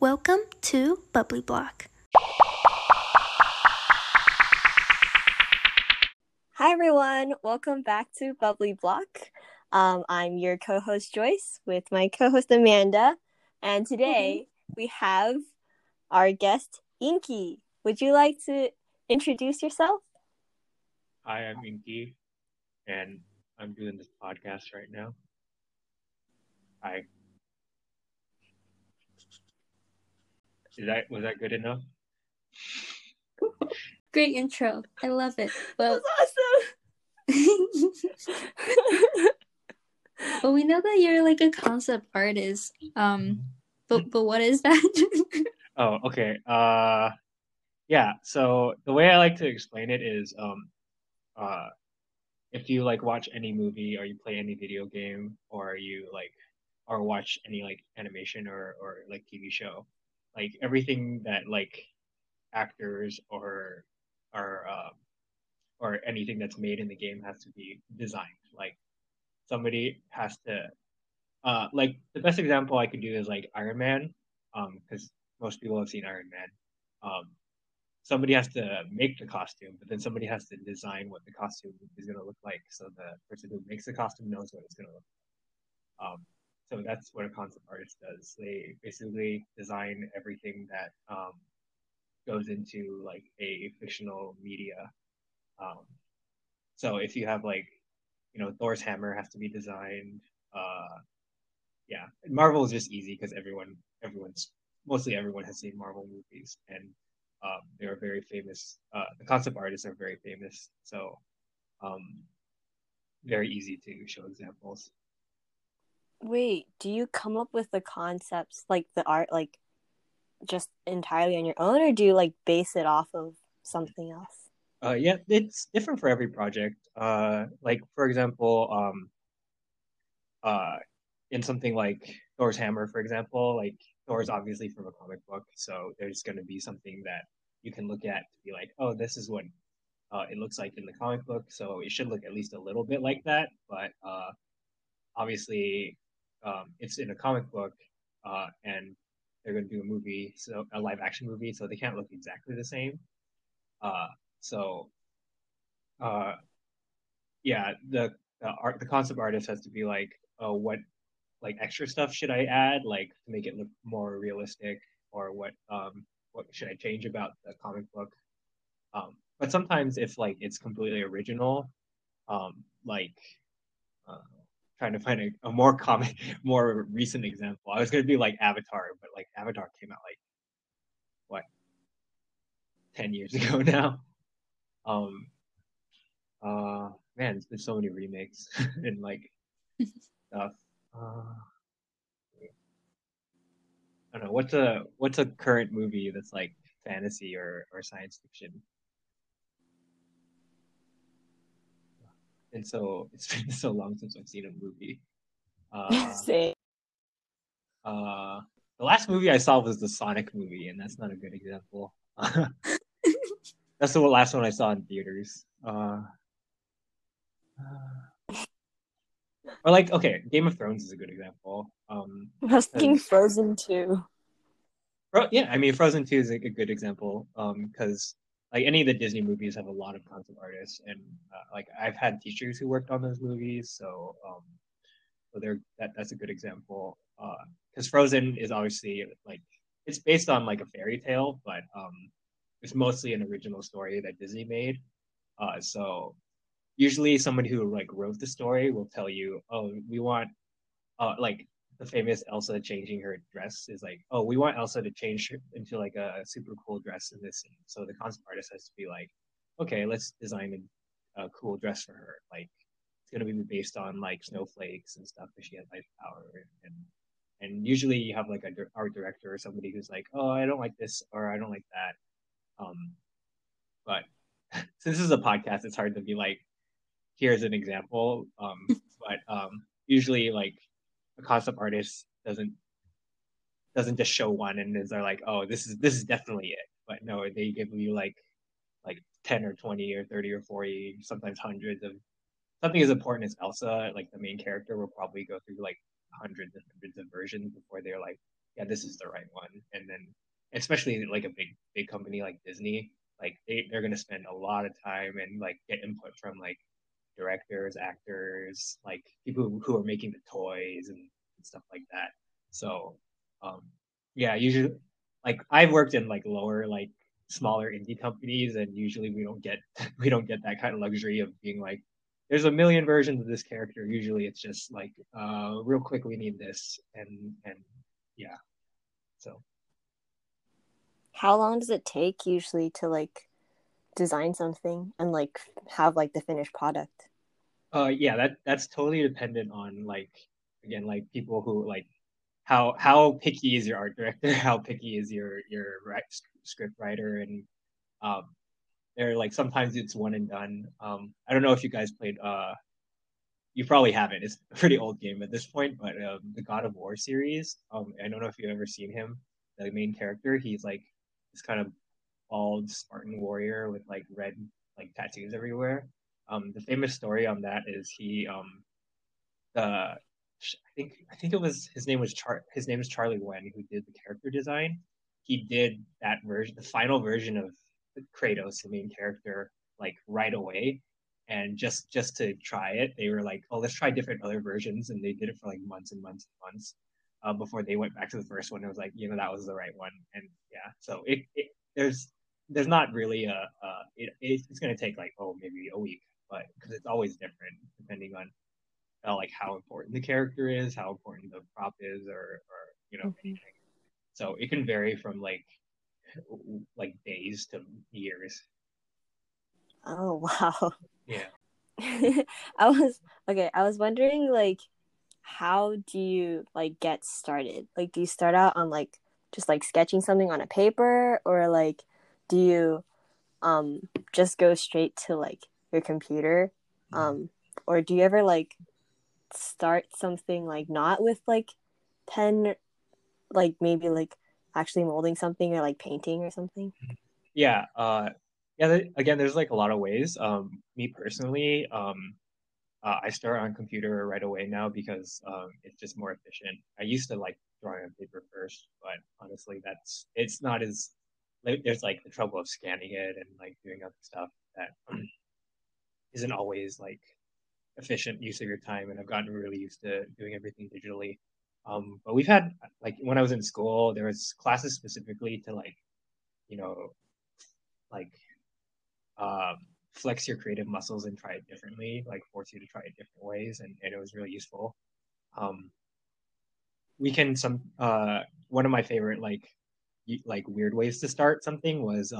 Welcome to Bubbly Block. Hi everyone, welcome back to Bubbly Block. I'm your co-host Joyce with my co-host Amanda, and today we have our guest Inky. Would you like to introduce yourself? Hi, I'm Inky, and I'm doing this podcast right now. Hi. Was that good enough? Great intro. I love it. Well, that's awesome. Well, we know that you're like a concept artist. But what is that? Oh, okay. Yeah. So the way I like to explain it is, if you like watch any movie or you play any video game or you like or watch any like animation or like TV show. Like everything that like actors or anything that's made in the game has to be designed. Like somebody has to like the best example I could do is like Iron Man, because most people have seen Iron Man. Somebody has to make the costume, but then somebody has to design what the costume is going to look like. So the person who makes the costume knows what it's going to look like. So that's what a concept artist does. They basically design everything that goes into like a fictional media. So if you have like, you know, Thor's hammer has to be designed. Yeah, and Marvel is just easy because everyone has seen Marvel movies, and they are very famous. The concept artists are very famous, so very easy to show examples. Wait, do you come up with the concepts, like the art, like just entirely on your own, or do you like base it off of something else? Yeah, it's different for every project. Like for example, in something like Thor's hammer, for example, like Thor is obviously from a comic book, so there's going to be something that you can look at to be like, oh, this is what it looks like in the comic book, so it should look at least a little bit like that, but obviously. It's in a comic book, and they're going to do a movie, so a live action movie, so they can't look exactly the same. Yeah, the concept artist has to be like, oh, what like extra stuff should I add, like to make it look more realistic, or what should I change about the comic book? But sometimes if like it's completely original, trying to find a more common, more recent example. I was going to be like Avatar, but like Avatar came out like, what, 10 years ago now? Man, it's been so many remakes and like stuff. I don't know, what's a current movie that's like fantasy or science fiction? And so it's been so long since I've seen a movie. The last movie I saw was the Sonic movie, and that's not a good example. That's the last one I saw in theaters. Or like, okay, Game of Thrones is a good example. I was thinking Frozen 2. Yeah, I mean, Frozen 2 is a good example because... like any of the Disney movies have a lot of concept artists, and like I've had teachers who worked on those movies, so that's a good example. Because Frozen is obviously like it's based on like a fairy tale, but it's mostly an original story that Disney made. So usually somebody who like wrote the story will tell you, oh, we want like the famous Elsa changing her dress is like, oh, we want Elsa to change into like a super cool dress in this scene. So the concept artist has to be like, okay, let's design a cool dress for her. Like it's gonna be based on like snowflakes and stuff because she has life power. And usually you have like an art director or somebody who's like, oh, I don't like this or I don't like that. But since this is a podcast, it's hard to be like, here's an example. But usually like a concept artist doesn't just show one and they're like, oh, this is definitely it. But no, they give you like 10 or 20 or 30 or 40, sometimes hundreds of something as important as Elsa. Like the main character will probably go through like hundreds and hundreds of versions before they're like, yeah, this is the right one. And then especially like a big company like Disney, like they're going to spend a lot of time and like get input from like directors, actors, like people who are making the toys and stuff like that. So yeah, usually like I've worked in like lower, like smaller indie companies, and usually we don't get that kind of luxury of being like, there's a million versions of this character. Usually it's just like, real quick, we need this. And yeah. So. How long does it take usually to like design something and like have like the finished product? Yeah, that's totally dependent on like, again, like people who like, how picky is your art director? How picky is your script writer? And, they're like, sometimes it's one and done. I don't know if you guys played, you probably haven't. It's a pretty old game at this point, but the God of War series, I don't know if you've ever seen him, the main character. He's like this kind of bald Spartan warrior with like red like tattoos everywhere. The famous story on that is he, I think it was, his name was Charlie Wen, who did the character design. He did that version, the final version of Kratos, the main character, like right away, and just to try it, they were like, "Oh, let's try different other versions," and they did it for like months and months and months before they went back to the first one. It was like, you know, that was the right one, and yeah. So there's not really it's gonna take like maybe a week, but because it's always different depending on like how important the character is, how important the prop is, or you know anything. So it can vary from like days to years. Oh wow. Yeah. I was wondering like, how do you like get started? Like, do you start out on like just like sketching something on a paper, or like do you just go straight to like your computer? Or do you ever like start something like not with like pen, like maybe like actually molding something or like painting or something? Again, there's like a lot of ways. Me personally, I start on computer right away now because it's just more efficient. I used to like drawing on paper first, but honestly it's not as like, there's like the trouble of scanning it and like doing other stuff that isn't always like efficient use of your time, and I've gotten really used to doing everything digitally. But we've had, like, when I was in school, there was classes specifically to, like, you know, like, flex your creative muscles and try it differently, like, force you to try it different ways, and it was really useful. One of my favorite, like weird ways to start something was,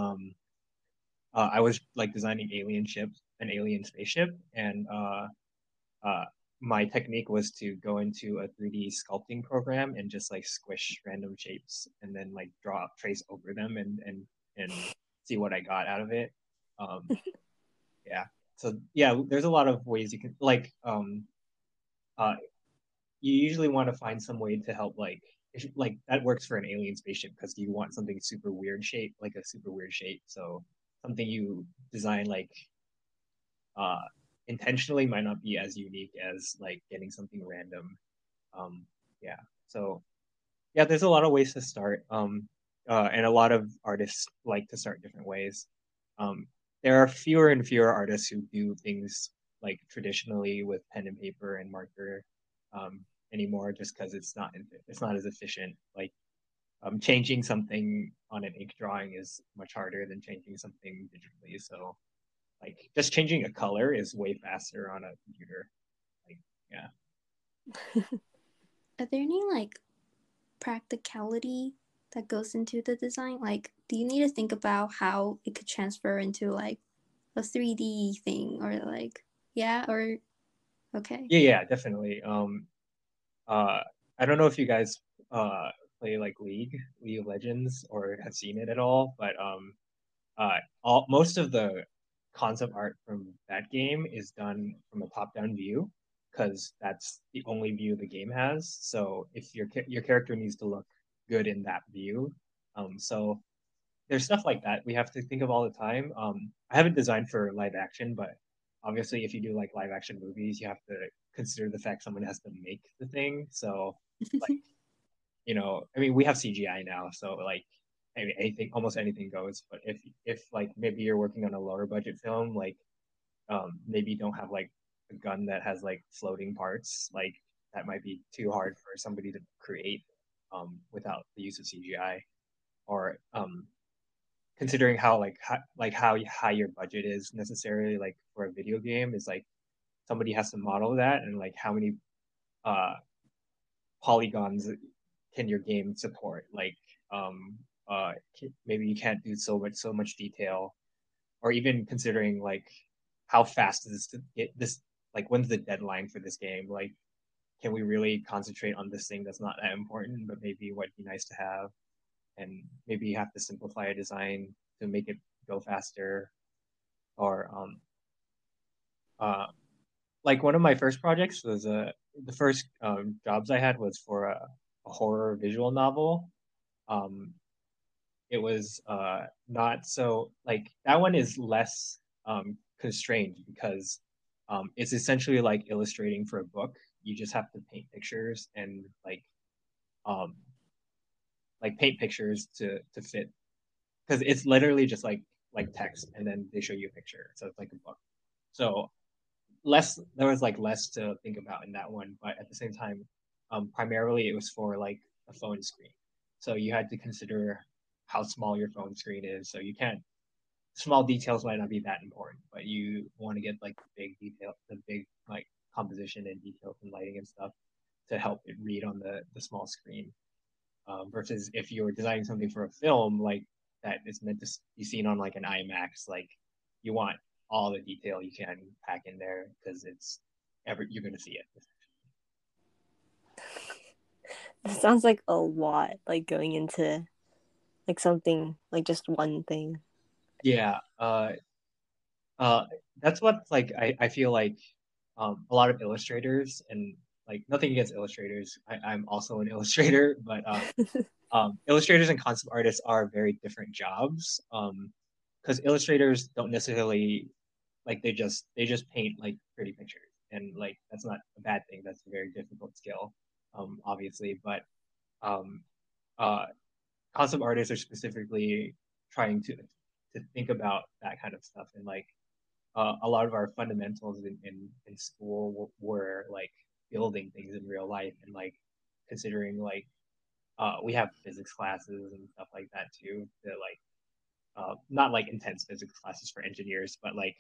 I was, like, designing an alien spaceship, and, my technique was to go into a 3D sculpting program and just like squish random shapes and then like trace over them and see what I got out of it. Yeah. So yeah, there's a lot of ways you can like, you usually want to find some way to help, like, that works for an alien spaceship because you want something super weird shape, like a super weird shape. So something you design like, intentionally might not be as unique as like getting something random. There's a lot of ways to start, and a lot of artists like to start different ways. There are fewer and fewer artists who do things like traditionally with pen and paper and marker anymore, just because it's not as efficient. Like changing something on an ink drawing is much harder than changing something digitally. So like just changing a color is way faster on a computer. Like, yeah. Are there any like practicality that goes into the design? Like, do you need to think about how it could transfer into like a 3D thing or like, yeah, or okay. Yeah, definitely. I don't know if you guys play like League of Legends or have seen it at all, but most of the concept art from that game is done from a top-down view because that's the only view the game has. So if your character needs to look good in that view, so there's stuff like that we have to think of all the time. I haven't designed for live action, but obviously if you do like live action movies, you have to consider the fact someone has to make the thing. So like you know, I mean, we have CGI now, so like, I mean, anything, almost anything goes. But if like maybe you're working on a lower budget film, like maybe you don't have like a gun that has like floating parts, like that might be too hard for somebody to create without the use of CGI. Or considering how how high your budget is necessarily, like for a video game, is like somebody has to model that, and like how many polygons can your game support? Like maybe you can't do so much detail, or even considering like how fast is this to get this, like when's the deadline for this game? Like, can we really concentrate on this thing that's not that important, but maybe would be nice to have? And maybe you have to simplify a design to make it go faster. Or like one of my first projects was the first jobs I had was for a horror visual novel. It was not so, like that one is less constrained because it's essentially like illustrating for a book. You just have to paint pictures and like paint pictures to fit, because it's literally just like text, and then they show you a picture, so it's like a book. So there was less to think about in that one, but at the same time, primarily it was for like a phone screen. So you had to consider how small your phone screen is. So you can't, small details might not be that important, but you want to get like the big like composition and detail and lighting and stuff to help it read on the small screen. Versus if you're designing something for a film, like that is meant to be seen on like an IMAX, like you want all the detail you can pack in there because you're going to see it. That sounds like a lot, like going into like something, like just one thing. Yeah. That's what like I feel like a lot of illustrators, and like nothing against illustrators, I'm also an illustrator, but illustrators and concept artists are very different jobs, because illustrators don't necessarily like, they just paint like pretty pictures, and like that's not a bad thing. That's a very difficult skill, obviously, but concept artists are specifically trying to think about that kind of stuff. And like a lot of our fundamentals in school were like building things in real life, and like considering like we have physics classes and stuff like that too, that like not like intense physics classes for engineers, but like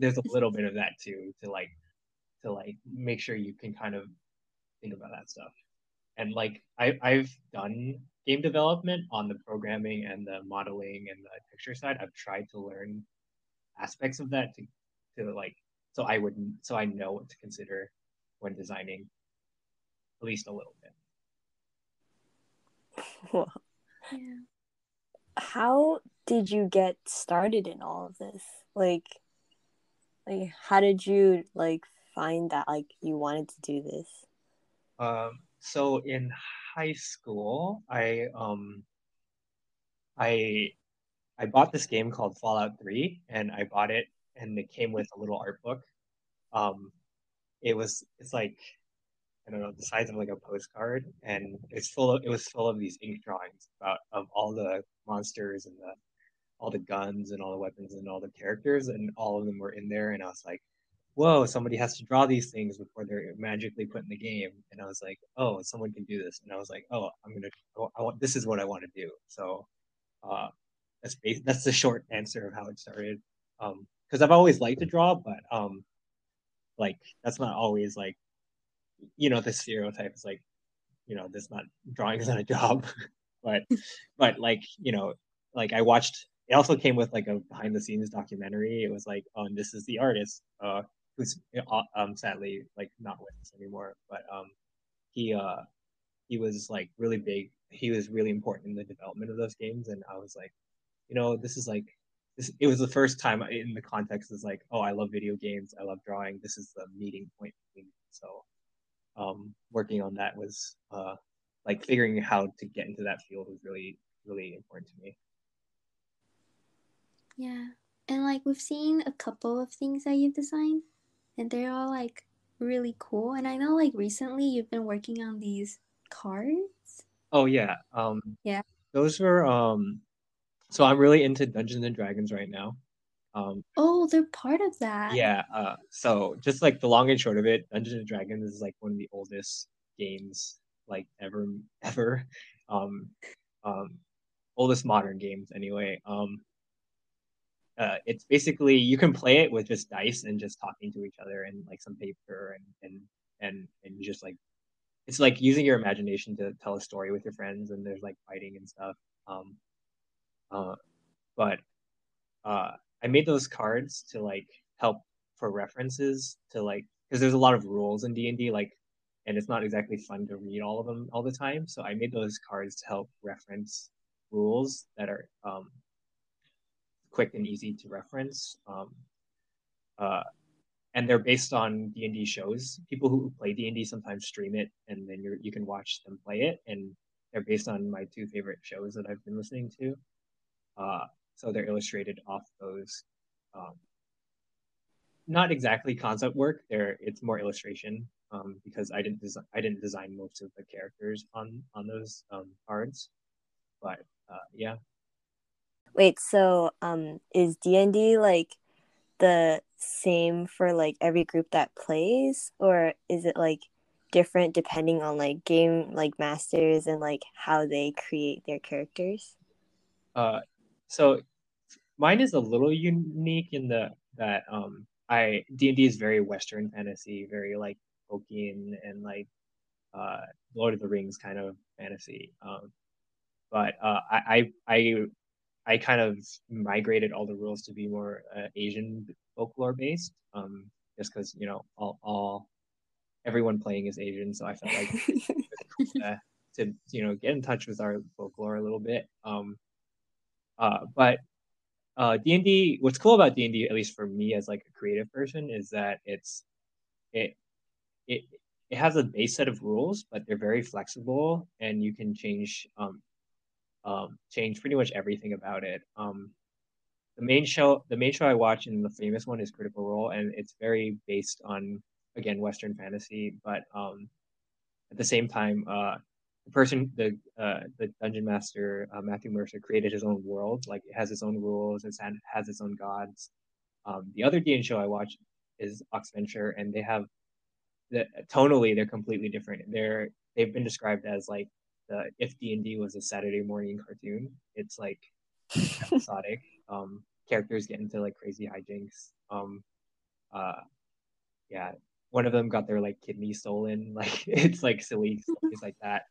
there's a little bit of that too, to make sure you can kind of think about that stuff. And like I've done game development on the programming and the modeling and the picture side. I've tried to learn aspects of that to like, so I know what to consider when designing, at least a little bit. Cool. Yeah. How did you get started in all of this? Like how did you like find that like you wanted to do this? So in high school, I bought this game called Fallout 3, and I bought it, and it came with a little art book. It's like, I don't know, the size of like a postcard, and it was full of these ink drawings of all the monsters and all the guns and all the weapons and all the characters, and all of them were in there. And I was like, whoa, somebody has to draw these things before they're magically put in the game. And I was like, oh, someone can do this. And I was like, oh, this is what I want to do. So that's the short answer of how it started. Because I've always liked to draw, but like that's not always like, you know, the stereotype is like, you know, drawing is not a job, but like, you know, like I watched. It also came with like a behind the scenes documentary. It was like, oh, this is the artist who's sadly like not with us anymore, but he was like really big. He was really important in the development of those games, and I was like, you know, this is like. It was the first time in the context is like, oh, I love video games. I love drawing. This is the meeting point. So working on that was like figuring how to get into that field was really, really important to me. Yeah. And like we've seen a couple of things that you've designed, and they're all like really cool. And I know like recently you've been working on these cards. Oh yeah. Yeah. Those were so I'm really into Dungeons and Dragons right now. Oh, they're part of that. Yeah. So just like the long and short of it, Dungeons and Dragons is like one of the oldest games like ever. Oldest modern games anyway. It's basically you can play it with just dice and just talking to each other and like some paper and just like it's like using your imagination to tell a story with your friends, and there's like fighting and stuff. But I made those cards to like help for references to like, because there's a lot of rules in D&D, like, and it's not exactly fun to read all of them all the time. So I made those cards to help reference rules that are quick and easy to reference. And they're based on D&D shows. People who play D&D sometimes stream it, and then you can watch them play it. And they're based on my two favorite shows that I've been listening to. So they're illustrated off those, not exactly concept work. It's more illustration because I didn't design most of the characters on those cards, but yeah. Wait, so is D&D like the same for like every group that plays, or is it like different depending on like game like masters and like how they create their characters? So mine is a little unique in that D&D is very Western fantasy, very like Tolkien and like Lord of the Rings kind of fantasy. But I kind of migrated all the rules to be more Asian folklore based, just because everyone playing is Asian, so I felt like to get in touch with our folklore a little bit. But D&D, what's cool about D&D, at least for me as like a creative person, is that it has a base set of rules, but they're very flexible, and you can change pretty much everything about it. The main show I watch, and the famous one, is Critical Role, and it's very based on, again, Western fantasy, but at the same time, the dungeon master, Matthew Mercer, created his own world. Like, it has its own rules, it has its own gods. The other D&D show I watch is Oxventure, and they have tonally they're completely different. They've been described as like if D&D was a Saturday morning cartoon. It's like episodic. Characters get into like crazy hijinks. Yeah, one of them got their like kidney stolen. Like, it's like silly stories like that.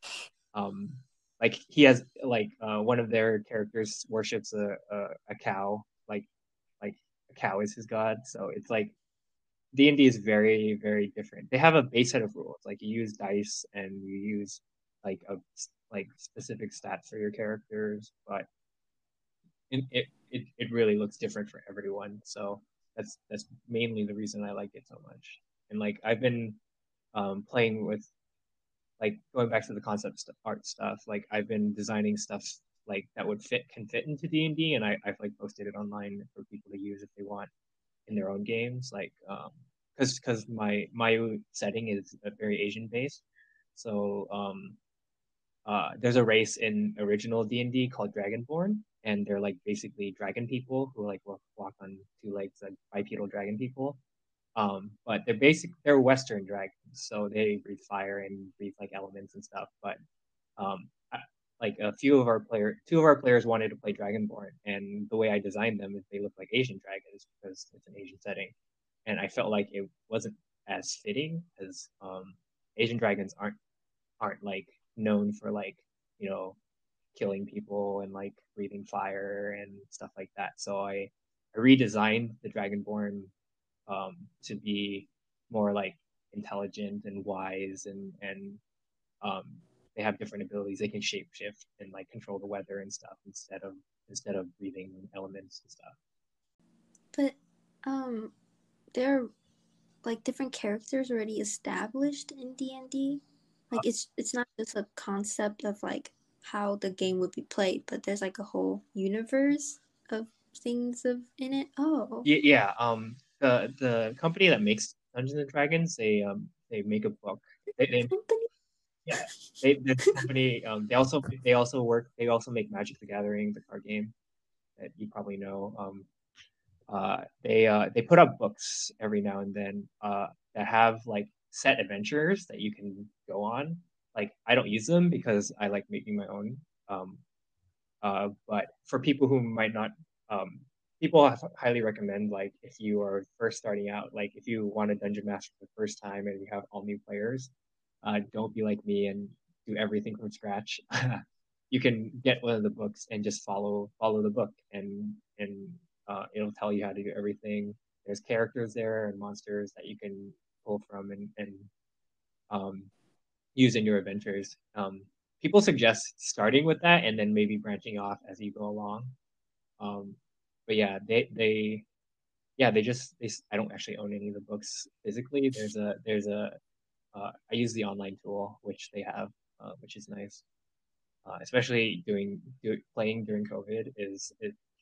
Like, he has like one of their characters worships a cow. Like a cow is his god. So it's like D&D is very, very different. They have a base set of rules. Like, you use dice and you use like specific stats for your characters, but it really looks different for everyone. So that's mainly the reason I like it so much. And like, I've been playing with, like, going back to the concept art stuff. Like, I've been designing stuff like that can fit into D&D, and I've like posted it online for people to use if they want in their own games. Like, because my setting is very Asian based, so. There's a race in original D&D called Dragonborn, and they're like basically dragon people who like walk on two legs, like bipedal dragon people. But they're Western dragons, so they breathe fire and breathe like elements and stuff. But like two of our players wanted to play Dragonborn, and the way I designed them is they look like Asian dragons because it's an Asian setting, and I felt like it wasn't as fitting because Asian dragons aren't like known for like killing people and like breathing fire and stuff like that. So I redesigned the Dragonborn to be more like intelligent and wise, and they have different abilities. They can shapeshift and like control the weather and stuff instead of breathing elements and stuff. But there are like different characters already established in D&D. Like, it's not just a concept of, like, how the game would be played, but there's, like, a whole universe of things in it. Oh. Yeah. The company that makes Dungeons & Dragons, they make a book. They, they, Yeah, the company. They also make Magic the Gathering, the card game that you probably know. They put up books every now and then that have like set adventures that you can go on. Like I don't use them because I like making my own. But for people who might not, people highly recommend, like if you are first starting out, like if you want a dungeon master for the first time and you have all new players, don't be like me and do everything from scratch. You can get one of the books and just follow the book, and it'll tell you how to do everything. There's characters there and monsters that you can pull from and use in your adventures. People suggest starting with that and then maybe branching off as you go along. But yeah, they I don't actually own any of the books physically. I use the online tool which they have, which is nice. Especially playing during COVID,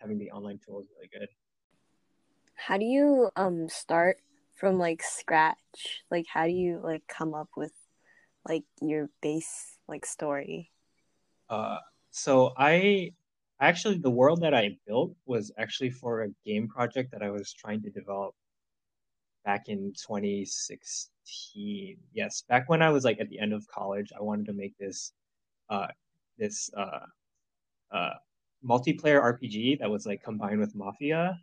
having the online tool is really good. How do you start from like scratch? Like how do you like come up with like your base like story? So I actually, the world that I built was actually for a game project that I was trying to develop back in 2016. Yes, back when I was like at the end of college, I wanted to make this multiplayer RPG that was like combined with Mafia.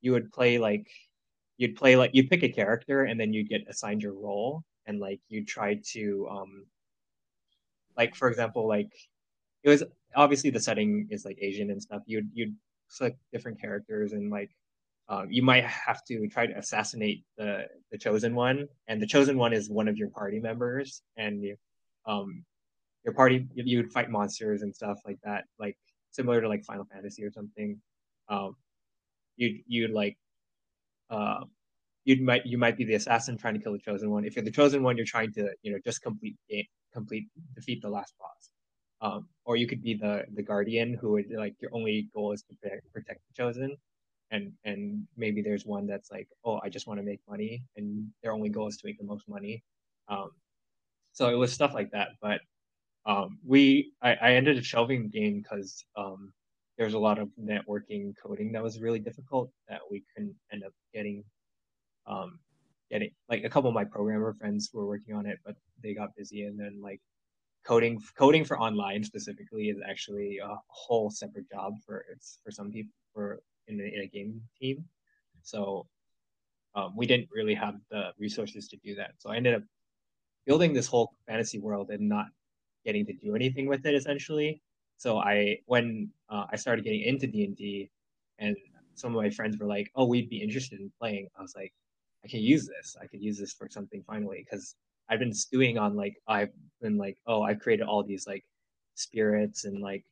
You'd you'd pick a character and then you'd get assigned your role, and like you'd try to like, for example, like it was obviously the setting is like Asian and stuff. You'd select different characters and like you might have to try to assassinate the chosen one, and the chosen one is one of your party members, and your party, you would fight monsters and stuff like that, like similar to like Final Fantasy or something. You might be the assassin trying to kill the chosen one. If you're the chosen one, you're trying to just defeat the last boss. Or you could be the guardian who would like, your only goal is to protect the chosen, and maybe there's one that's like, oh, I just want to make money, and their only goal is to make the most money. So it was stuff like that, but. I ended up shelving the game because there was a lot of networking coding that was really difficult that we couldn't end up getting. Like a couple of my programmer friends were working on it, but they got busy, and then like coding for online specifically is actually a whole separate job for some people in a game team. So we didn't really have the resources to do that. So I ended up building this whole fantasy world and not getting to do anything with it essentially. So when I started getting into D&D, and some of my friends were like, "Oh, we'd be interested in playing." I was like, "I can use this. I could use this for something finally." Because I've been stewing on like, I've created all these like spirits and like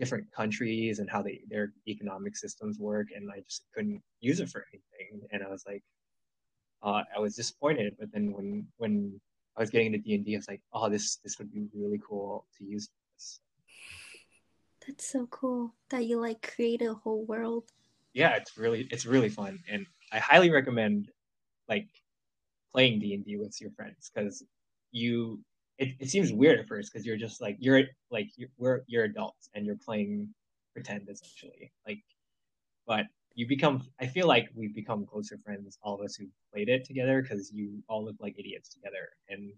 different countries and how their economic systems work, and I just couldn't use it for anything. And I was like, I was disappointed. But then when I was getting into D&D, I was like, oh, this would be really cool to use this. That's so cool that you like create a whole world. Yeah, it's really fun. And I highly recommend like playing D&D with your friends, because it seems weird at first because you're just like, you're adults and you're playing pretend essentially. Like, but I feel like we've become closer friends, all of us who played it together, because you all look like idiots together, and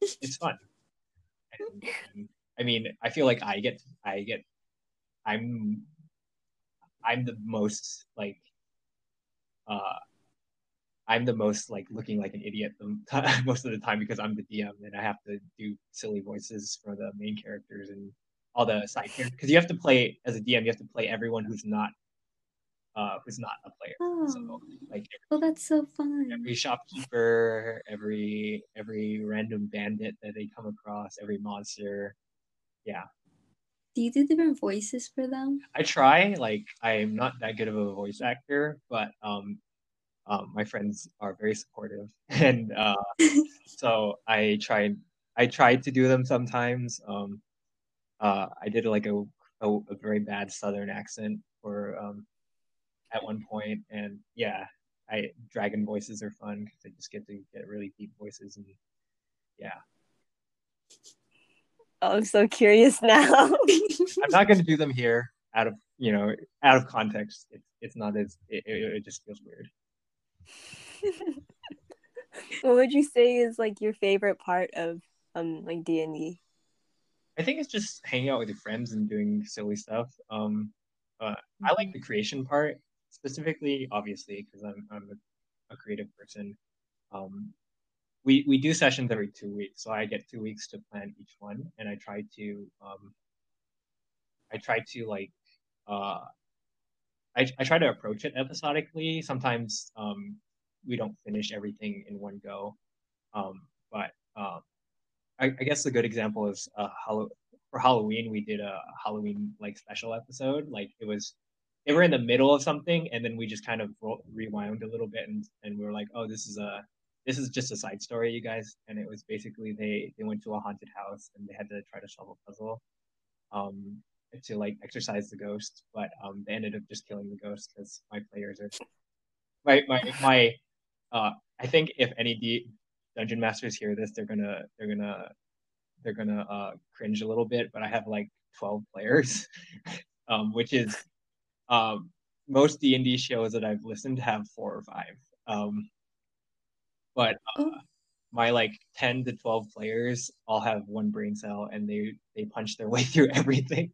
it's fun. And I mean, I feel like I'm the most looking like an idiot most of the time, because I'm the DM and I have to do silly voices for the main characters and all the side characters, because you have to play as a DM. You have to play everyone who's not a player. Oh. So, like, that's so fun. Every shopkeeper, every random bandit that they come across, every monster. Yeah. Do you do different voices for them? I try. Like, I'm not that good of a voice actor, but my friends are very supportive, and so I try to do them sometimes. I did like a very bad Southern accent for. At one point, and yeah, dragon voices are fun because I just get really deep voices, and yeah, Oh, I'm so curious now. I'm not going to do them here out of context. It just feels weird. What would you say is like your favorite part of like D&D? I think it's just hanging out with your friends and doing silly stuff. I like the creation part specifically, obviously, because I'm a creative person. We do sessions every 2 weeks, so I get 2 weeks to plan each one, and I try to approach it episodically. Sometimes we don't finish everything in one go, but I guess a good example is for Halloween we did a Halloween like special episode. Like they were in the middle of something, and then we just kind of rewound a little bit, and we were like, oh, this is just a side story, you guys. And it was basically they went to a haunted house and they had to try to solve a puzzle to like exorcise the ghost, but they ended up just killing the ghost because my players are my I think if any dungeon masters hear this, they're gonna cringe a little bit, but I have like 12 players, which is most D&D shows that I've listened to have 4 or 5, but my like 10 to 12 players all have one brain cell, and they punch their way through everything.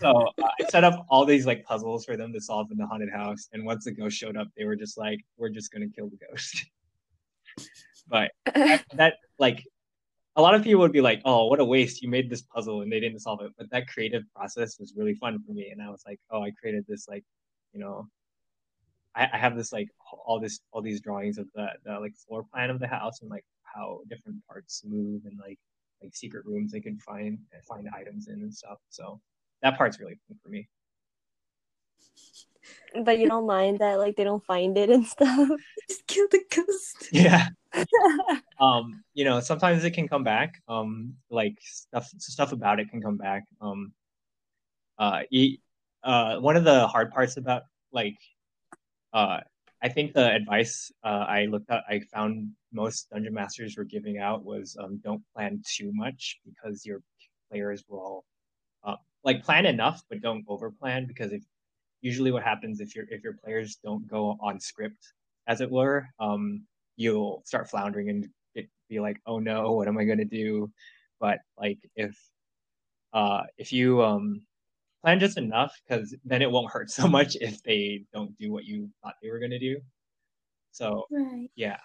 So I set up all these like puzzles for them to solve in the haunted house, and once the ghost showed up, they were just like, we're just gonna kill the ghost. But that like a lot of people would be like, oh, what a waste, you made this puzzle and they didn't solve it. But that creative process was really fun for me, and I was like, oh, I created this like, I have this like all these drawings of the like floor plan of the house, and like how different parts move, and like secret rooms they can find items in and stuff. So that part's really fun for me. But you don't mind that like they don't find it and stuff? Just kill the ghost. Yeah. Sometimes it can come back. Like stuff about it can come back. One of the hard parts about like I think the advice I found most dungeon masters were giving out was don't plan too much, because your players will plan enough, but don't overplan, because usually what happens if your players don't go on script, as it were, you'll start floundering and be like, oh no, what am I gonna do? But like if you plan just enough, because then it won't hurt so much if they don't do what you thought they were going to do. So, right. Yeah.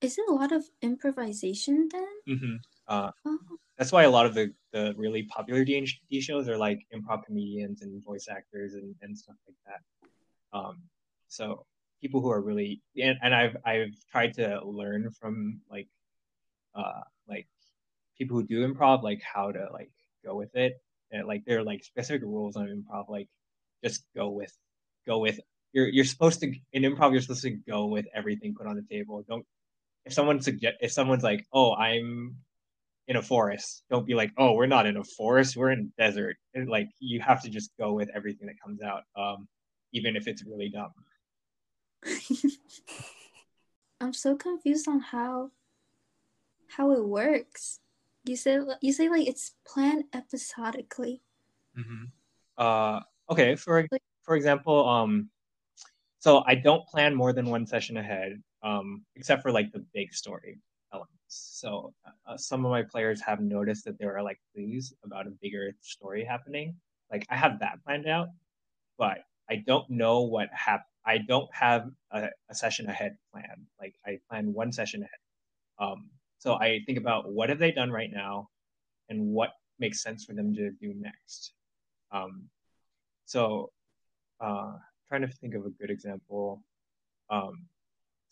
Is it a lot of improvisation then? Mm-hmm. That's why a lot of the really popular D&D shows are like improv comedians and voice actors and stuff like that. So people who are really... And I've tried to learn from like people who do improv, like how to like go with it. And like there are like specific rules on improv, like just go with you're supposed to go with everything put on the table. Don't, if someone's like, oh, I'm in a forest, don't be like, oh, we're not in a forest, we're in a desert. And like you have to just go with everything that comes out, even if it's really dumb. I'm so confused on how it works. You say like it's planned episodically. Mm-hmm. Okay. For example, so I don't plan more than one session ahead, except for like the big story elements. So some of my players have noticed that there are like clues about a bigger story happening. Like I have that planned out, but I don't know what happened. I don't have a session ahead plan. Like I plan one session ahead. So I think about what have they done right now and what makes sense for them to do next. Trying to think of a good example.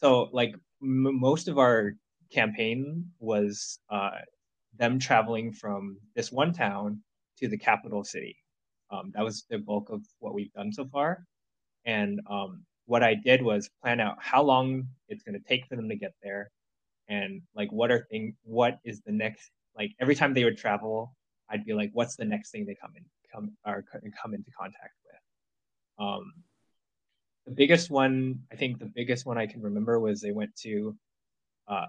Most of our campaign was them traveling from this one town to the capital city. That was the bulk of what we've done so far. And what I did was plan out how long it's going to take for them to get there. And like, what is the next? Like every time they would travel, I'd be like, what's the next thing they come into contact with? The biggest one I can remember was they went to a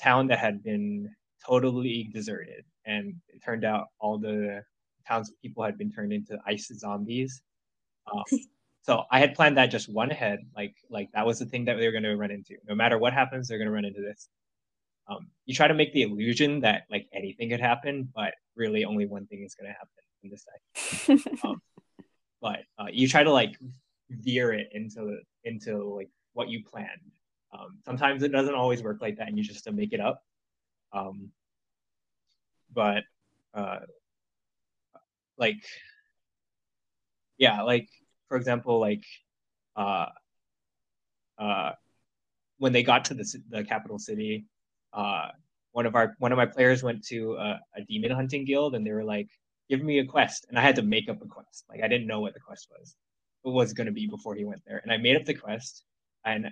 town that had been totally deserted. And it turned out all the townspeople had been turned into ice zombies. So I had planned that just one ahead, like that was the thing that they were going to run into. No matter what happens, they're going to run into this. You try to make the illusion that like anything could happen, but really only one thing is going to happen in this time. But you try to like veer it into like what you planned. Sometimes it doesn't always work like that, and you just have to make it up. For example, when they got to the capital city, one of my players went to a demon hunting guild, and they were like, "Give me a quest," and I had to make up a quest. Like I didn't know what the quest was. It was going to be before he went there, and I made up the quest. And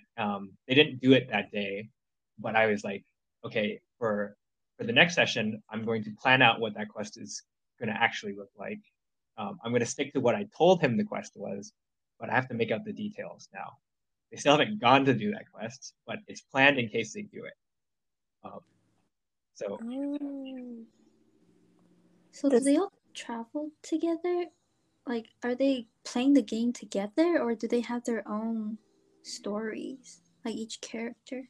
they didn't do it that day, but I was like, okay, for the next session, I'm going to plan out what that quest is going to actually look like. I'm going to stick to what I told him the quest was, but I have to make out the details now. They still haven't gone to do that quest, but it's planned in case they do it. So do they all travel together? Like, are they playing the game together, or do they have their own stories, like each character?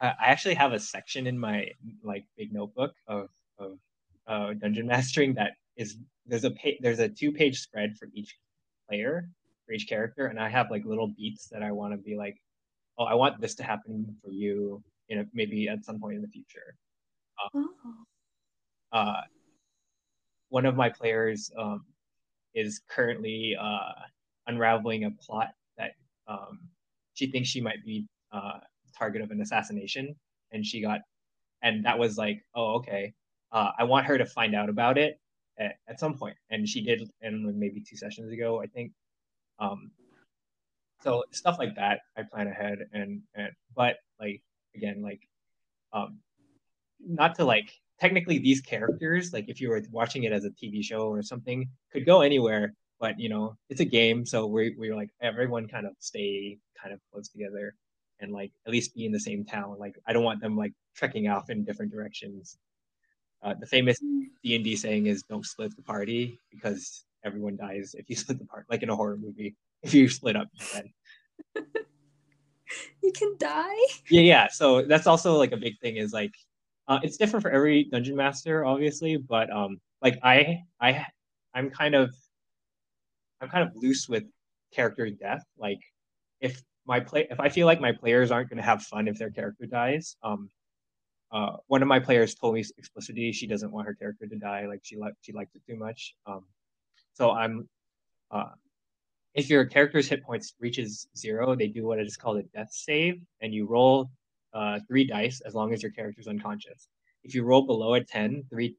I actually have a section in my like big notebook of dungeon mastering that is there's a 2-page spread for each player, for each character, and I have like little beats that I want to be like, oh, I want this to happen for you, you know, maybe at some point in the future. One of my players is currently unraveling a plot that she thinks she might be target of an assassination, and that was like, oh, okay. I want her to find out about it at some point, and she did, and maybe 2 sessions ago, I think. So stuff like that, I plan ahead, but not to like technically these characters, like if you were watching it as a TV show or something, could go anywhere. But, you know, it's a game, so we're like, everyone kind of stay kind of close together and, like, at least be in the same town. Like, I don't want them, like, trekking off in different directions. The famous D&D saying is, don't split the party, because everyone dies if you split the party. Like in a horror movie, if you split up, you can die? Yeah. So that's also, like, a big thing is, like, it's different for every dungeon master, obviously. But, like, I'm kind of loose with character death. Like, if I feel like my players aren't going to have fun if their character dies, one of my players told me explicitly she doesn't want her character to die. Like, she liked it too much. So if your character's hit points reaches 0, they do what is called a death save, and you roll 3 dice as long as your character's unconscious. If you roll below a 10 three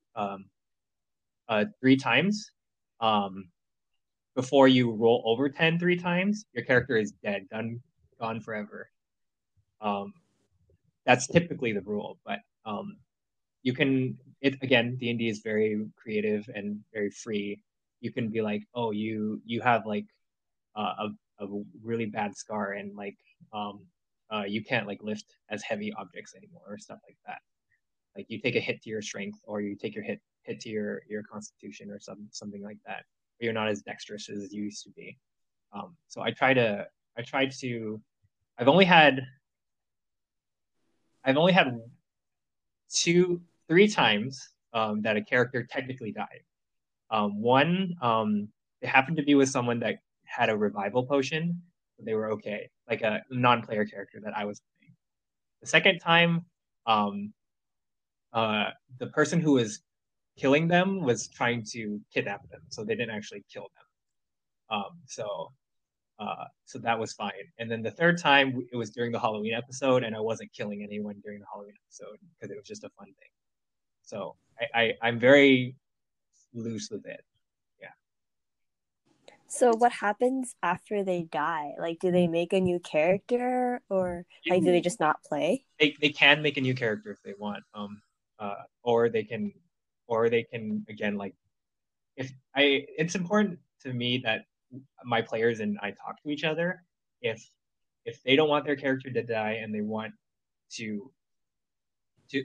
times, before you roll over 10 3 times, your character is dead, gone forever. That's typically the rule, but you can, D&D is very creative and very free. You can be like, oh, you have like a really bad scar, and like you can't like lift as heavy objects anymore, or stuff like that. Like, you take a hit to your strength, or you take your hit to your constitution, or something like that. You're not as dexterous as you used to be. So I tried to. I've only had 3 times that a character technically died. One, it happened to be with someone that had a revival potion, so they were okay, like a non-player character that I was playing. The second time, the person who was killing them was trying to kidnap them, so they didn't actually kill them. So that was fine. And then the third time, it was during the Halloween episode, and I wasn't killing anyone during the Halloween episode because it was just a fun thing. So I'm very loose with it. Yeah. So what happens after they die? Like, do they make a new character, or like, do they just not play? They can make a new character if they want, or they can again, like, it's important to me that my players and I talk to each other. If they don't want their character to die, and they want to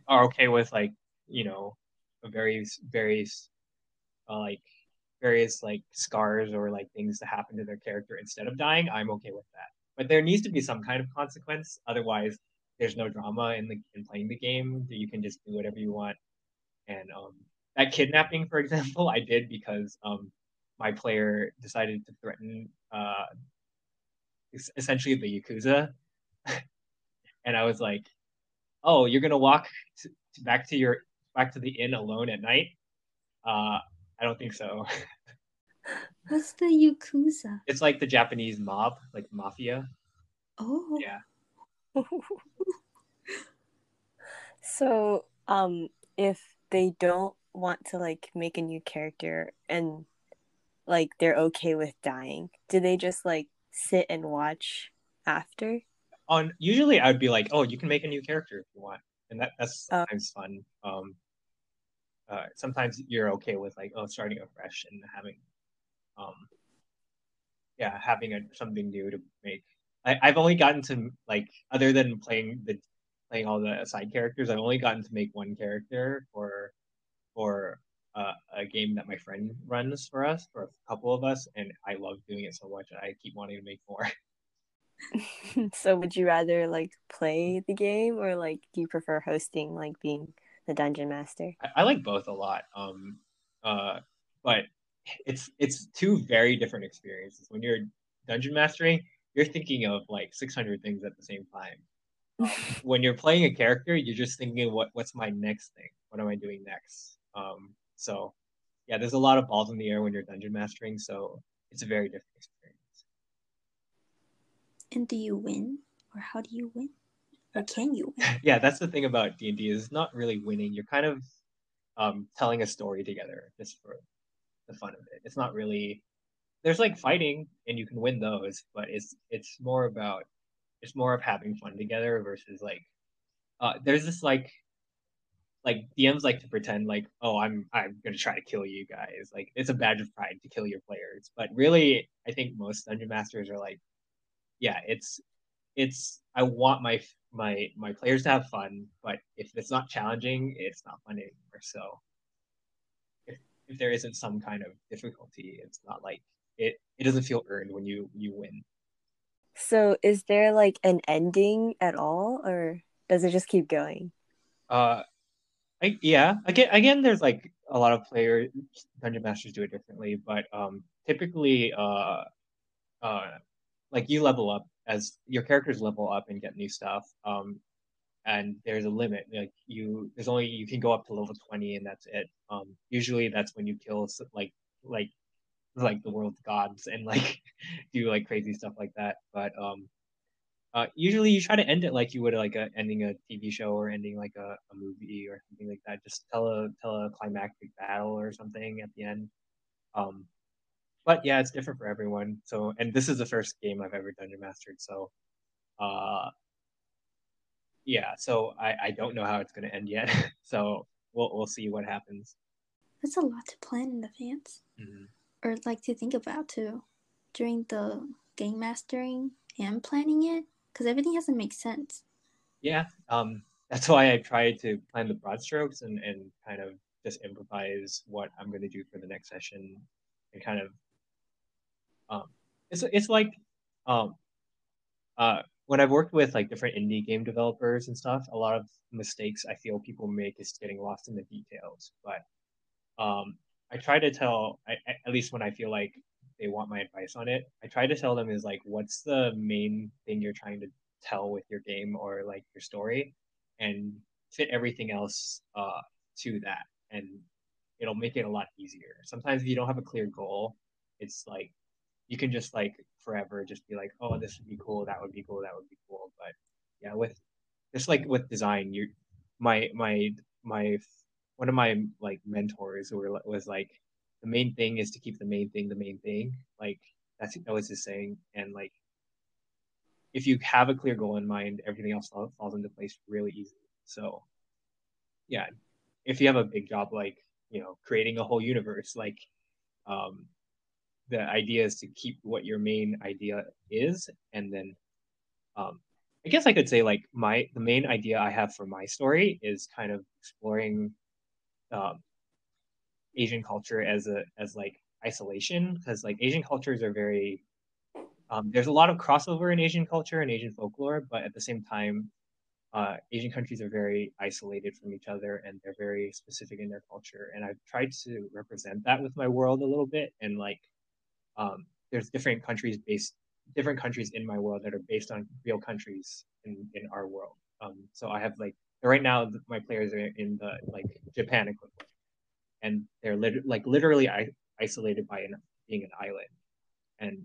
are okay with like you know, various scars or like things that happen to their character instead of dying, I'm okay with that. But there needs to be some kind of consequence. Otherwise, there's no drama in playing the game. You can just do whatever you want. And that kidnapping, for example, I did because my player decided to threaten essentially the Yakuza. And I was like, "Oh, you're gonna walk back to the inn alone at night? I don't think so." What's the Yakuza? It's like the Japanese mob, like mafia. Oh. Yeah. So, if they don't want to like make a new character and like they're okay with dying, do they just like sit and watch after? Usually I would be like, "Oh, you can make a new character if you want," and that's sometimes fun. Sometimes you're okay with like, oh, starting afresh and having, something new to make. I've only gotten to like, other than playing all the side characters, I've only gotten to make one character for a game that my friend runs for us, for a couple of us, and I love doing it so much, and I keep wanting to make more. So would you rather like play the game, or like do you prefer hosting, like being the dungeon master? I like both a lot, but it's two very different experiences. When you're dungeon mastering, you're thinking of like 600 things at the same time. When you're playing a character, you're just thinking, what's my next thing? What am I doing next? So yeah, there's a lot of balls in the air when you're dungeon mastering, so it's a very different experience. And do you win? Or how do you win? Or can you win? Yeah, that's the thing about D&D, is it's not really winning. You're kind of telling a story together just for the fun of it. It's not really... There's like fighting, and you can win those, but it's more about... It's more of having fun together versus like... there's this like DMs like to pretend like, "Oh, I'm gonna try to kill you guys." Like, it's a badge of pride to kill your players. But really, I think most dungeon masters are like, yeah, it's I want my players to have fun, but if it's not challenging, it's not fun anymore. So if there isn't some kind of difficulty, it's not like it doesn't feel earned when you win. So is there like an ending at all, or does it just keep going? Again, there's like a lot of dungeon masters do it differently, but typically like you level up, as your characters level up and get new stuff, and there's a limit. Like you can go up to level 20, and that's it. Usually that's when you kill like the world's gods and like do like crazy stuff like that. But usually you try to end it like you would like ending a TV show, or ending like a movie or something like that. Just tell a climactic battle or something at the end. But yeah, it's different for everyone. So, and this is the first game I've ever dungeon mastered. So, I don't know how it's going to end yet. So we'll see what happens. That's a lot to plan in advance, mm-hmm. or like to think about too, during the game mastering and planning it, because everything has to make sense. Yeah, that's why I try to plan the broad strokes and kind of just improvise what I'm going to do for the next session, and kind of. It's like when I've worked with like different indie game developers and stuff, a lot of mistakes I feel people make is getting lost in the details. But I try to tell, at least when I feel like they want my advice on it, I try to tell them is like, what's the main thing you're trying to tell with your game or like your story, and fit everything else to that, and it'll make it a lot easier. Sometimes if you don't have a clear goal, it's like, you can just like forever just be like, "Oh, this would be cool. That would be cool. That would be cool." But yeah, with just like with design, one of my like mentors was like, the main thing is to keep the main thing the main thing. Like that was his saying. And like, if you have a clear goal in mind, everything else falls into place really easily. So yeah, if you have a big job, like, you know, creating a whole universe, like, the idea is to keep what your main idea is, and then I guess I could say like the main idea I have for my story is kind of exploring Asian culture as like isolation, because like Asian cultures are very there's a lot of crossover in Asian culture and Asian folklore, but at the same time, Asian countries are very isolated from each other, and they're very specific in their culture. And I've tried to represent that with my world a little bit. And like, there's different countries in my world that are based on real countries in our world. So I have like, right now my players are in the like Japan equivalent, and they're literally isolated by being an island. And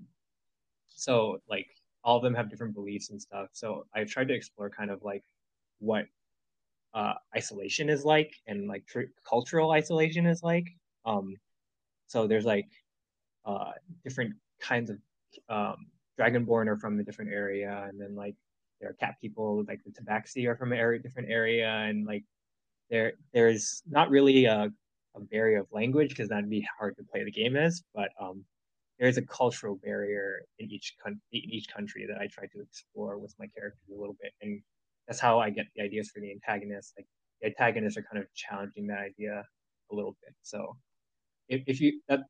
so like, all of them have different beliefs and stuff. So I've tried to explore kind of like what isolation is like, and like cultural isolation is like. So there's like different kinds of Dragonborn are from a different area. And then like there are cat people, like the Tabaxi are from a different area. And like there's not really a barrier of language, because that'd be hard to play the game as, but there is a cultural barrier in each country that I try to explore with my characters a little bit, and that's how I get the ideas for the antagonists. Like the antagonists are kind of challenging that idea a little bit. So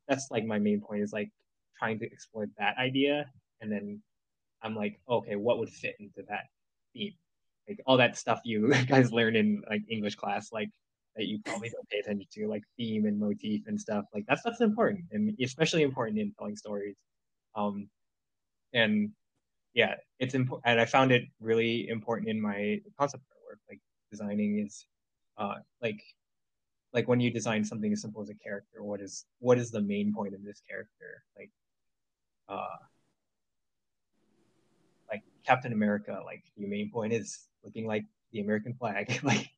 that's like my main point, is like trying to explore that idea, and then I'm like, okay, what would fit into that theme? Like all that stuff you guys learn in like English class, like that you probably don't pay attention to, like theme and motif and stuff. Like that stuff's important, and especially important in telling stories. And yeah, it's important. And I found it really important in my concept artwork. Like designing is like when you design something as simple as a character, what is the main point of this character? Like Captain America, like the main point is looking like the American flag. Like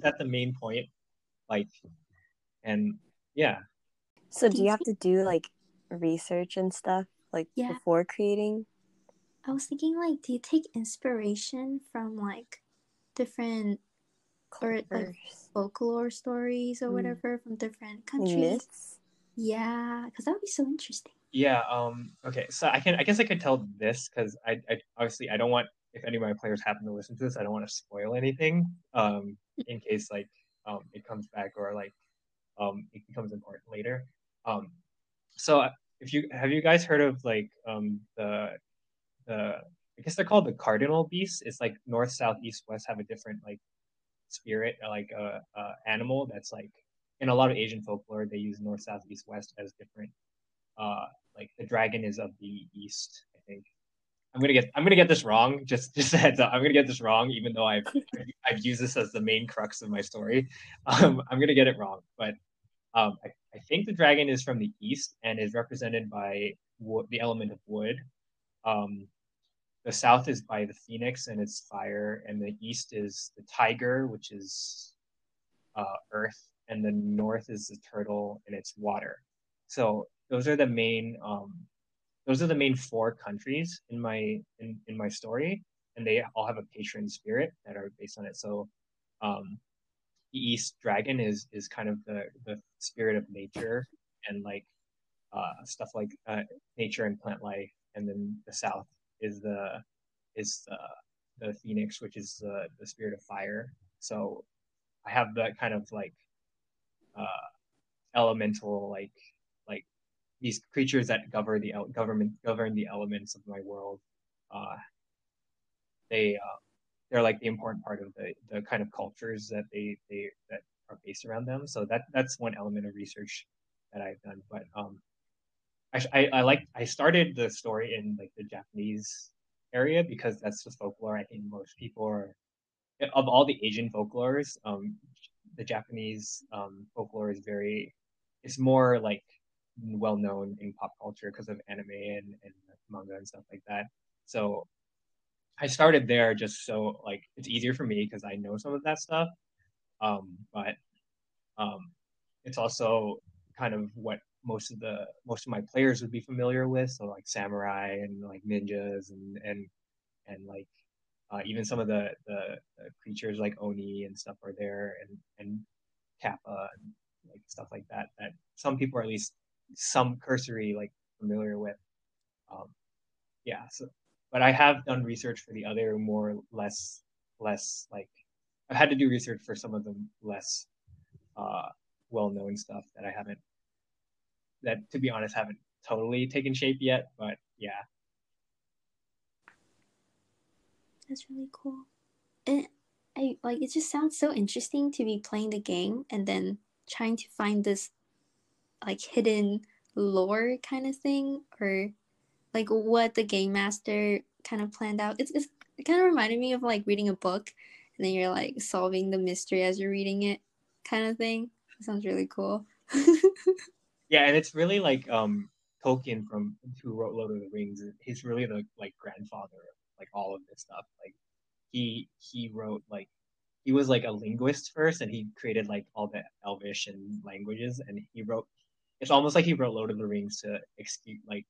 that's the main point, like, and yeah. So do you have to do like research and stuff like before creating? I was thinking, like, do you take inspiration from like different like folklore stories or whatever from different countries? Myths? Yeah, because that would be so interesting. Yeah. Okay. So I guess I could tell this, because I obviously I don't want, if any of my players happen to listen to this, I don't want to spoil anything in case like it comes back or like it becomes important later. So if you have you guys heard of like the I guess they're called the cardinal beasts. It's like north, south, east, west have a different like spirit, like animal that's like in a lot of Asian folklore. They use north, south, east, west as different. Like the dragon is of the east, I think. I'm gonna get this wrong. Just a heads up. I'm gonna get this wrong, even though I've used this as the main crux of my story. I'm gonna get it wrong, but I think the dragon is from the east and is represented by the element of wood. The south is by the phoenix and it's fire, and the east is the tiger, which is earth, and the north is the turtle and it's water. So those are the main. Those are the main four countries in my in my story, and they all have a patron spirit that are based on it. So, the East Dragon is kind of the spirit of nature and like stuff like nature and plant life, and then the South is the Phoenix, which is the spirit of fire. So, I have that kind of like elemental like. These creatures that govern the elements of my world, they're like the important part of the kind of cultures that that are based around them. So that's one element of research that I've done. But I started the story in like the Japanese area, because that's the folklore I think most people are. Of all the Asian folklores, the Japanese folklore is it's more like well known in pop culture because of anime and manga and stuff like that. So I started there just so like it's easier for me because I know some of that stuff. But it's also kind of what most of my players would be familiar with. So like samurai and like ninjas and like even some of the creatures like Oni and stuff are there, and Kappa and like stuff like that some people are at least some cursory like familiar with. So but I have done research for the other more less like I've had to do research for some of the less well-known stuff that I haven't, that to be honest, haven't totally taken shape yet, but yeah. That's really cool. And I like, it just sounds so interesting to be playing the game and then trying to find this like hidden lore kind of thing, or like what the game master kind of planned out. It kind of reminded me of like reading a book and then you're like solving the mystery as you're reading it kind of thing. It sounds really cool. Yeah, and it's really like Tolkien, who wrote Lord of the Rings, he's really the like grandfather of like all of this stuff. Like he wrote, like he was like a linguist first, and he created like all the Elvish and languages, and he wrote, it's almost like he wrote Lord of the Rings to excuse, like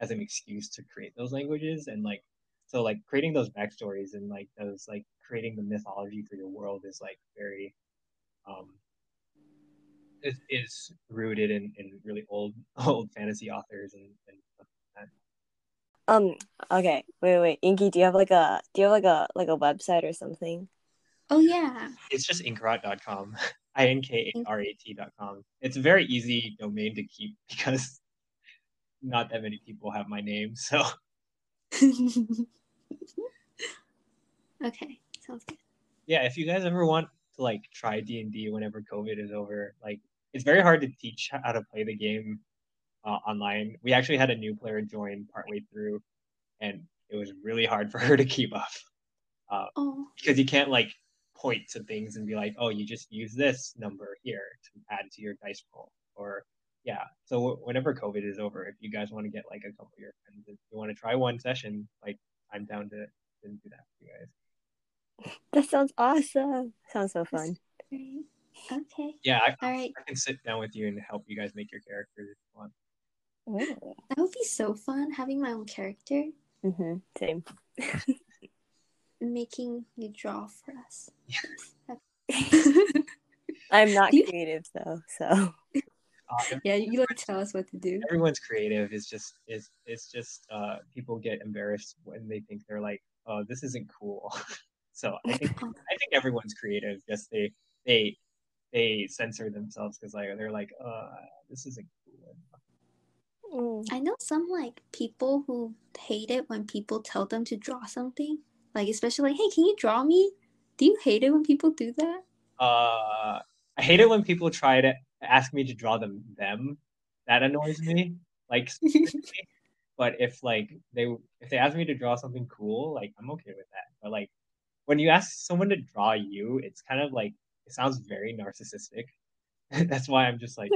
as an excuse to create those languages, and like so like creating those backstories and like those like creating the mythology for your world is like very it is rooted in really old fantasy authors and stuff like that. Okay. Wait. Inky, do you have like a website or something? Oh yeah. It's just inkarat.com. inkarat.com. It's a very easy domain to keep because not that many people have my name, so. Okay, sounds good. Yeah, if you guys ever want to like try D&D whenever COVID is over, like it's very hard to teach how to play the game online. We actually had a new player join partway through, and it was really hard for her to keep up because you can't like point to things and be like, oh, you just use this number here to add to your dice roll, or yeah. So whenever COVID is over, if you guys want to get like a couple of your friends, if you want to try one session, like I'm down to do that for you guys. That sounds awesome. Sounds so fun. Okay. Yeah. I can sit down with you and help you guys make your characters if you want. Ooh, that would be so fun, having my own character. Mm-hmm. Same. Making you draw for us. Yes. I'm not creative though, so. Yeah, you like tell us what to do. Everyone's creative. It's just people get embarrassed when they think they're like, oh, this isn't cool. So I think everyone's creative. Just they censor themselves because like they're like, this isn't cool. I know some like people who hate it when people tell them to draw something. Like especially like, hey, can you draw me? Do you hate it when people do that? I hate it when people try to ask me to draw them. That annoys me, like, specifically. But if like if they ask me to draw something cool, like I'm okay with that. But like when you ask someone to draw you, it's kind of like, it sounds very narcissistic. That's why I'm just like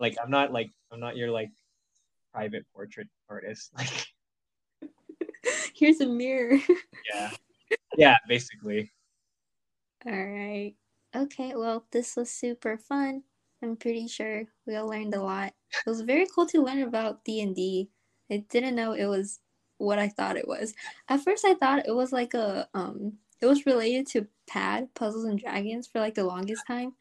like I'm not your like private portrait artist, like here's a mirror. yeah basically. All right. Okay, well, this was super fun. I'm pretty sure we all learned a lot. It was very cool to learn about D&D. I didn't know it was what I thought it was. At first, I thought it was like it was related to PAD, Puzzles and Dragons, for like the longest time,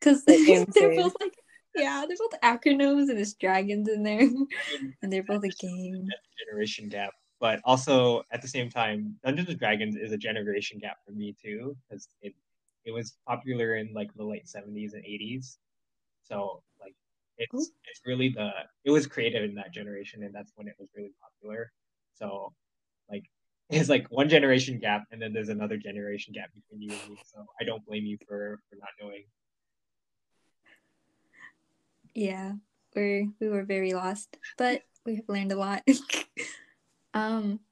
because they're both like, yeah, they're both acronyms and there's dragons in there, and they're both a game. Generation gap, but also at the same time, Dungeons and Dragons is a generation gap for me too, because It was popular in like the late 70s and 80s, so like it's really it was created in that generation, and that's when it was really popular. So like it's like one generation gap, and then there's another generation gap between you and me. So I don't blame you for not knowing. Yeah, we were very lost, but we have learned a lot.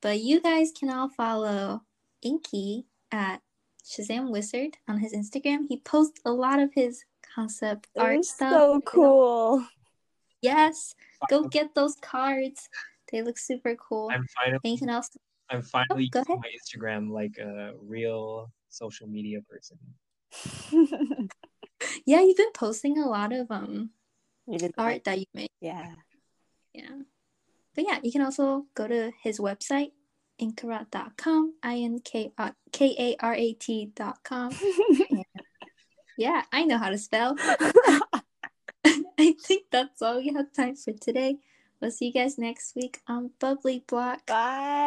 But you guys can all follow Inky at ShazamWizard on his Instagram. He posts a lot of his concept art stuff. So cool. Yes, go get those cards. They look super cool. I'm finally using my Instagram like a real social media person. Yeah, you've been posting a lot of art that you make. Yeah. But yeah, you can also go to his website, inkarat.com, inkarat.com. Yeah, I know how to spell. I think that's all we have time for today. We'll see you guys next week on Bubbly Block. Bye.